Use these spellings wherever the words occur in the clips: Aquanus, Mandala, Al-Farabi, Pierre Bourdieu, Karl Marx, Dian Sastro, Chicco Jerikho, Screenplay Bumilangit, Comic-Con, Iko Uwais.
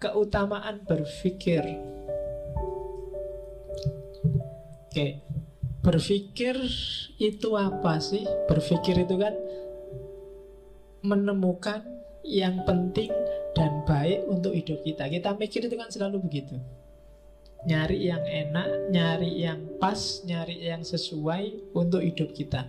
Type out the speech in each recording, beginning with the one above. keutamaan berpikir. Oke, berpikir itu apa sih? Berpikir itu kan menemukan yang penting dan baik untuk hidup kita. Kita mikir itu kan selalu begitu, nyari yang enak, nyari yang pas, nyari yang sesuai untuk hidup kita.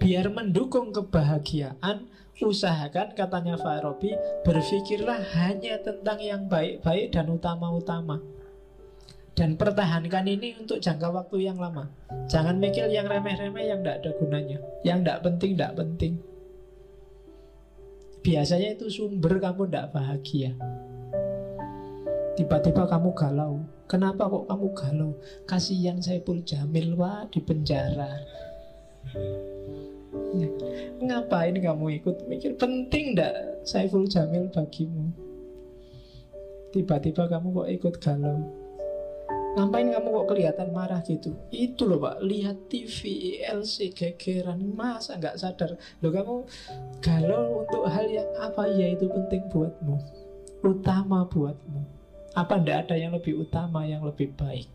Biar mendukung kebahagiaan, usahakan, katanya Al-Farabi, berpikirlah hanya tentang yang baik-baik dan utama-utama, dan pertahankan ini untuk jangka waktu yang lama. Jangan mikir yang remeh-remeh, yang tidak ada gunanya, yang tidak penting. Biasanya itu sumber kamu tidak bahagia. Tiba-tiba kamu galau. Kenapa kok kamu galau? Kasihan Saipul Jamil, wah, di penjara. Ngapain kamu ikut mikir? Penting tidak Saipul Jamil bagimu? Tiba-tiba kamu kok ikut galau. Ngapain kamu kok kelihatan marah gitu? Itu loh Pak, lihat TV, ILC, gegeran, masa nggak sadar? Loh, kamu galau untuk hal yang apa? Ya itu penting buatmu, utama buatmu. Apa ndak ada yang lebih utama, yang lebih baik?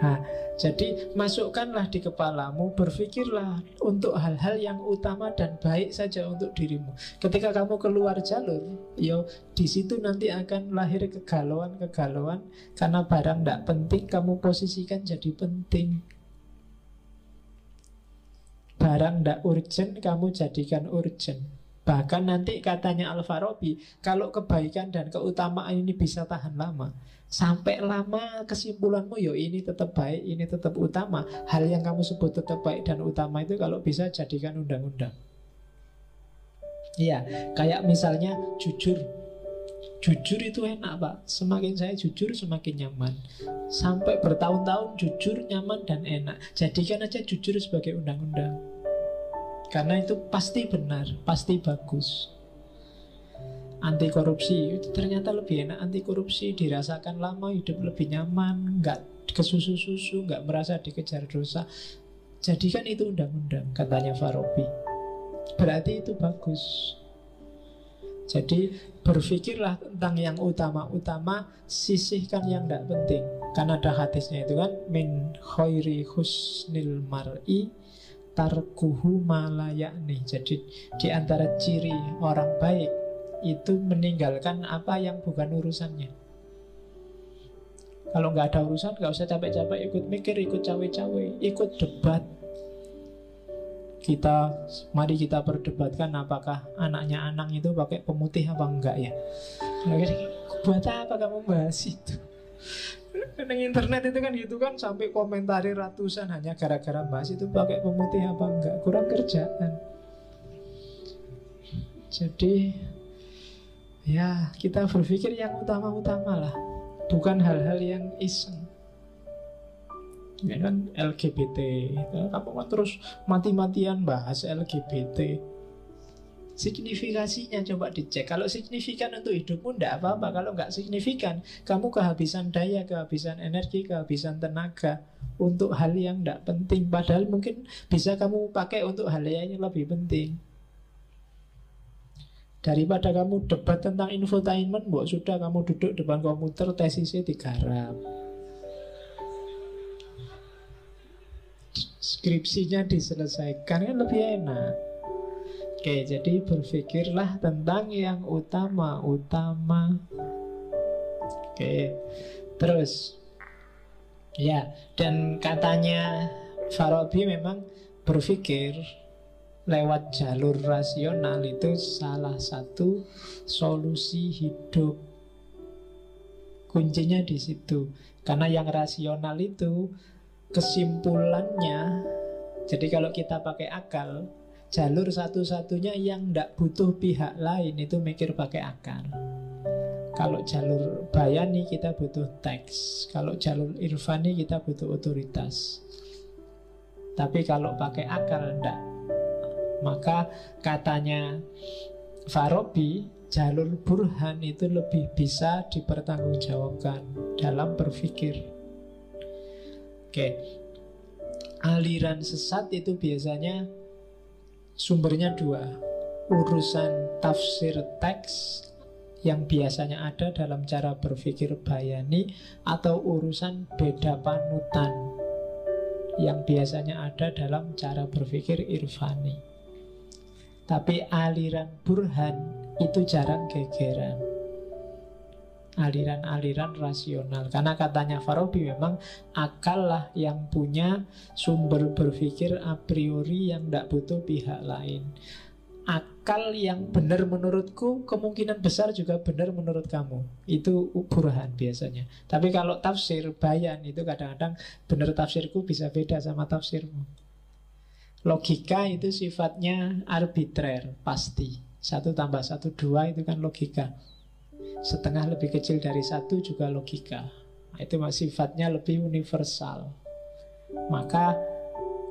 Nah, jadi masukkanlah di kepalamu, berpikirlah untuk hal-hal yang utama dan baik saja untuk dirimu. Ketika kamu keluar jalur, yo, di situ nanti akan lahir kegalauan-kegalauan karena barang tidak penting kamu posisikan jadi penting. Barang tidak urgent kamu jadikan urgent. Bahkan nanti katanya Al-Farabi, kalau kebaikan dan keutamaan ini bisa tahan lama, sampai lama kesimpulanmu yo ini tetap baik, ini tetap utama. Hal yang kamu sebut tetap baik dan utama itu kalau bisa jadikan undang-undang. Iya, kayak misalnya jujur. Jujur itu enak Pak, semakin saya jujur semakin nyaman. Sampai bertahun-tahun jujur, nyaman dan enak. Jadikan aja jujur sebagai undang-undang, karena itu pasti benar, pasti bagus. Anti korupsi, itu ternyata lebih enak anti korupsi, dirasakan lama, hidup lebih nyaman, nggak kesusu-susu, nggak merasa dikejar dosa. Jadikan itu undang-undang, katanya Farabi. Berarti itu bagus. Jadi berpikirlah tentang yang utama-utama, sisihkan yang tidak penting. Karena ada hadisnya itu kan, min khairi husnil mar'i tarkuhu malayakni. Jadi diantara ciri orang baik itu meninggalkan apa yang bukan urusannya. Kalau nggak ada urusan, nggak usah capek-capek ikut mikir, ikut cawe-cawe, ikut debat. Mari kita perdebatkan apakah anaknya Anang itu pakai pemutih apa enggak ya. Buat apa kamu bahas itu? Di internet itu kan gitu kan, sampai komentari ratusan hanya gara-gara bahas itu pakai pemutih apa enggak. Kurang kerjaan. Jadi ya kita berpikir yang utama-utama lah, bukan hal-hal yang iseng. Ya kan LGBT, kamu kan terus mati-matian bahas LGBT. Signifikasinya coba dicek. Kalau signifikan untuk hidupmu tidak apa-apa. Kalau nggak signifikan, kamu kehabisan daya, kehabisan energi, kehabisan tenaga untuk hal yang tidak penting. Padahal mungkin bisa kamu pakai untuk hal yang lebih penting. Daripada kamu debat tentang infotainment, buat sudah kamu duduk depan komputer, tesisnya digarap, skripsinya diselesaikan, kan lebih enak. Oke, jadi berpikirlah tentang yang utama-utama. Oke, terus ya, dan katanya Farabi memang berpikir lewat jalur rasional itu salah satu solusi hidup. Kuncinya di situ, karena yang rasional itu kesimpulannya. Jadi kalau kita pakai akal, jalur satu-satunya yang tidak butuh pihak lain itu mikir pakai akal. Kalau jalur bayani kita butuh teks, kalau jalur irfani kita butuh otoritas. Tapi kalau pakai akal tidak. Maka katanya Farabi, jalur burhan itu lebih bisa dipertanggungjawabkan dalam berpikir. Oke. Aliran sesat itu biasanya sumbernya dua, urusan tafsir teks yang biasanya ada dalam cara berpikir Bayani atau urusan beda panutan yang biasanya ada dalam cara berpikir Irfani. Tapi aliran Burhan itu jarang gegeran aliran-aliran rasional, karena katanya Farabi memang akal lah yang punya sumber berpikir a priori yang tidak butuh pihak lain. Akal yang benar menurutku kemungkinan besar juga benar menurut kamu. Itu Burhan biasanya. Tapi kalau tafsir Bayan itu kadang-kadang benar tafsirku bisa beda sama tafsirmu. Logika itu sifatnya arbitrer, pasti. 1 + 1, 2 itu kan logika. 1/2 lebih kecil dari 1 juga logika. Itu sifatnya lebih universal. Maka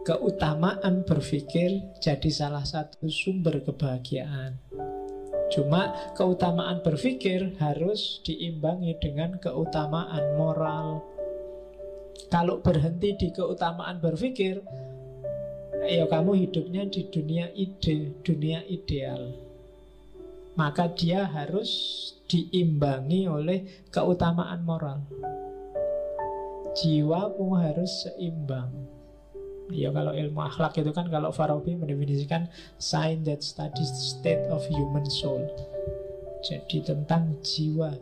keutamaan berpikir jadi salah satu sumber kebahagiaan. Cuma keutamaan berpikir harus diimbangi dengan keutamaan moral. Kalau berhenti di keutamaan berpikir, ya kamu hidupnya di dunia ide, dunia ideal. Maka dia harus diimbangi oleh keutamaan moral. Jiwamu harus seimbang. Ya kalau ilmu akhlak itu kan kalau Farabi mendefinisikan science that studies the state of human soul. Jadi tentang jiwa.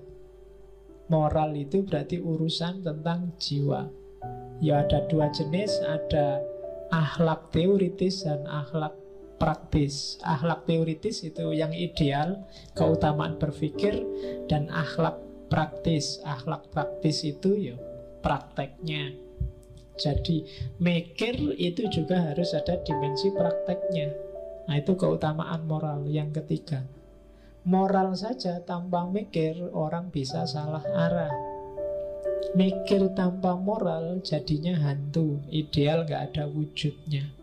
Moral itu berarti urusan tentang jiwa. Ya ada 2 jenis, ada akhlak teoritis dan akhlak praktis. Akhlak teoritis itu yang ideal, keutamaan berpikir, dan akhlak praktis. Akhlak praktis itu ya prakteknya. Jadi mikir itu juga harus ada dimensi prakteknya. Nah itu keutamaan moral yang ketiga. Moral saja tanpa mikir orang bisa salah arah. Mikir tanpa moral jadinya hantu. Ideal nggak ada wujudnya.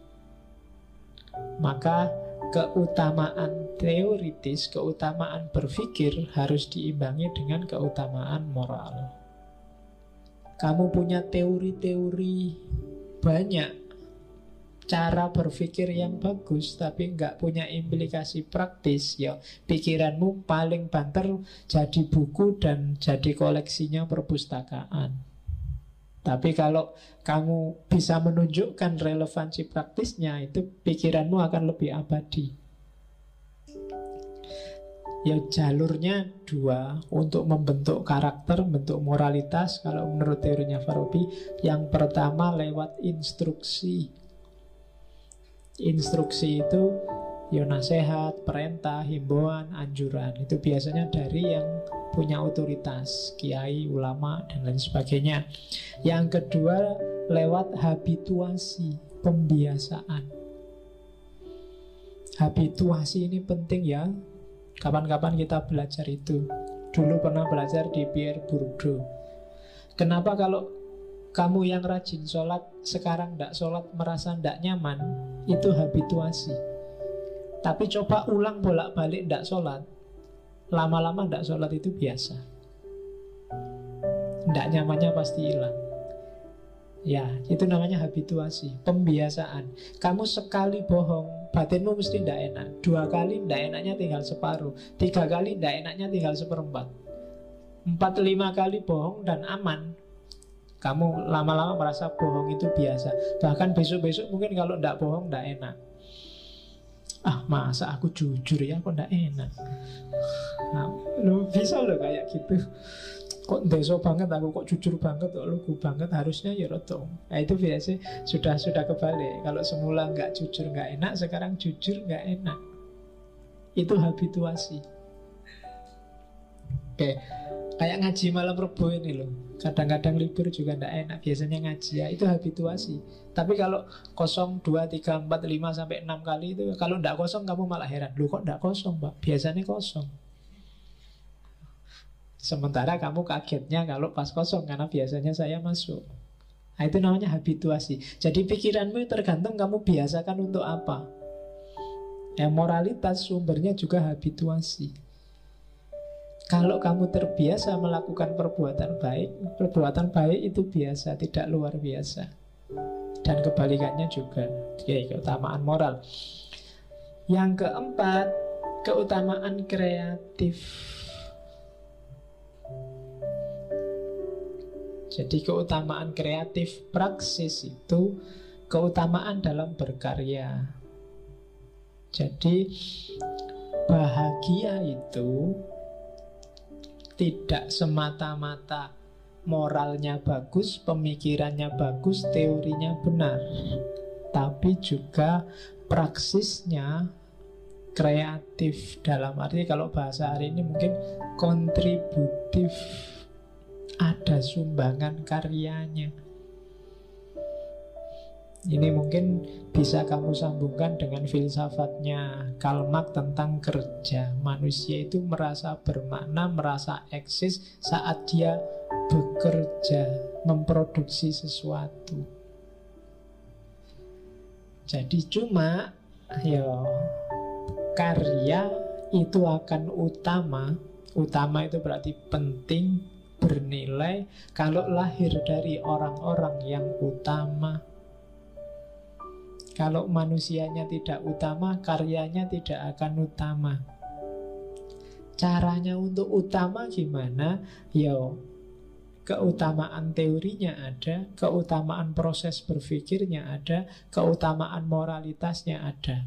Maka keutamaan teoritis, keutamaan berpikir harus diimbangi dengan keutamaan moral. Kamu punya teori-teori banyak, cara berpikir yang bagus, tapi nggak punya implikasi praktis, ya pikiranmu paling banter jadi buku dan jadi koleksinya perpustakaan. Tapi kalau kamu bisa menunjukkan relevansi praktisnya, itu pikiranmu akan lebih abadi. Ya jalurnya 2 untuk membentuk karakter, membentuk moralitas kalau menurut teorinya Farabi. Yang pertama lewat instruksi. Instruksi itu ya nasihat, perintah, himbauan, anjuran. Itu biasanya dari yang punya otoritas, kiai, ulama, dan lain sebagainya. Yang kedua lewat habituasi, pembiasaan. Habituasi ini penting ya. Kapan-kapan kita belajar itu. Dulu pernah belajar di Pierre Bourdieu. Kenapa kalau kamu yang rajin sholat sekarang tidak sholat merasa tidak nyaman? Itu habituasi. Tapi coba ulang bolak-balik tidak sholat, lama-lama tidak sholat itu biasa. Tidak nyamannya pasti hilang. Ya, itu namanya habituasi, pembiasaan. Kamu sekali bohong, batinmu mesti tidak enak. 2 kali tidak enaknya tinggal separuh, 3 kali tidak enaknya tinggal 1/4, 4-5 kali bohong dan aman. Kamu lama-lama merasa bohong itu biasa. Bahkan besok-besok mungkin kalau tidak bohong tidak enak. Ah masa aku jujur ya kok tidak enak, nah, lo bisa loh kayak gitu. Kok deso banget aku, kok jujur banget, kok lugu banget, harusnya ya rotong. Nah itu biasanya sudah kebalik. Kalau semula nggak jujur nggak enak, sekarang jujur nggak enak. Itu habituasi. Oke, kayak ngaji malam Rebo ini loh. Kadang-kadang libur juga nggak enak, biasanya ngaji ya, itu habituasi. Tapi kalau kosong 2, 3, 4, 5, sampai 6 kali itu, kalau nggak kosong kamu malah heran, loh kok nggak kosong Pak? Biasanya kosong. Sementara kamu kagetnya kalau pas kosong, karena biasanya saya masuk. Nah, itu namanya habituasi. Jadi pikiranmu tergantung kamu biasakan untuk apa. Ya, moralitas sumbernya juga habituasi. Kalau kamu terbiasa melakukan perbuatan baik itu biasa, tidak luar biasa. Dan kebalikannya juga, ya, keutamaan moral. Yang keempat, keutamaan kreatif. Jadi keutamaan kreatif praksis itu keutamaan dalam berkarya. Jadi bahagia itu tidak semata-mata moralnya bagus, pemikirannya bagus, teorinya benar, tapi juga praksisnya kreatif. Dalam arti kalau bahasa hari ini mungkin kontributif, ada sumbangan karyanya. Ini mungkin bisa kamu sambungkan dengan filsafatnya Karl Marx tentang kerja. Manusia itu merasa bermakna, merasa eksis saat dia bekerja, memproduksi sesuatu. Jadi cuma karya itu akan utama. Utama itu berarti penting, bernilai, kalau lahir dari orang-orang yang utama. Kalau manusianya tidak utama, karyanya tidak akan utama. Caranya untuk utama gimana? Keutamaan teorinya ada, keutamaan proses berpikirnya ada, keutamaan moralitasnya ada.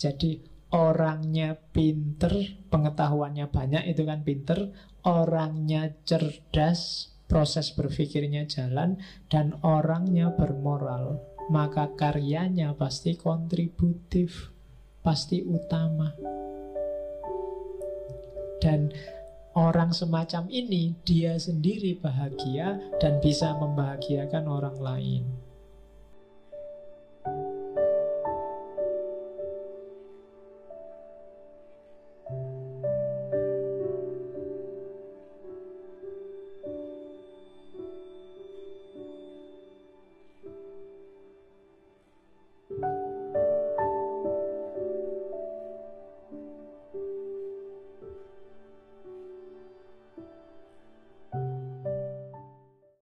Jadi orangnya pinter, pengetahuannya banyak, itu kan pinter. Orangnya cerdas, proses berpikirnya jalan, dan orangnya bermoral. Maka karyanya pasti kontributif, pasti utama. Dan orang semacam ini, dia sendiri bahagia dan bisa membahagiakan orang lain.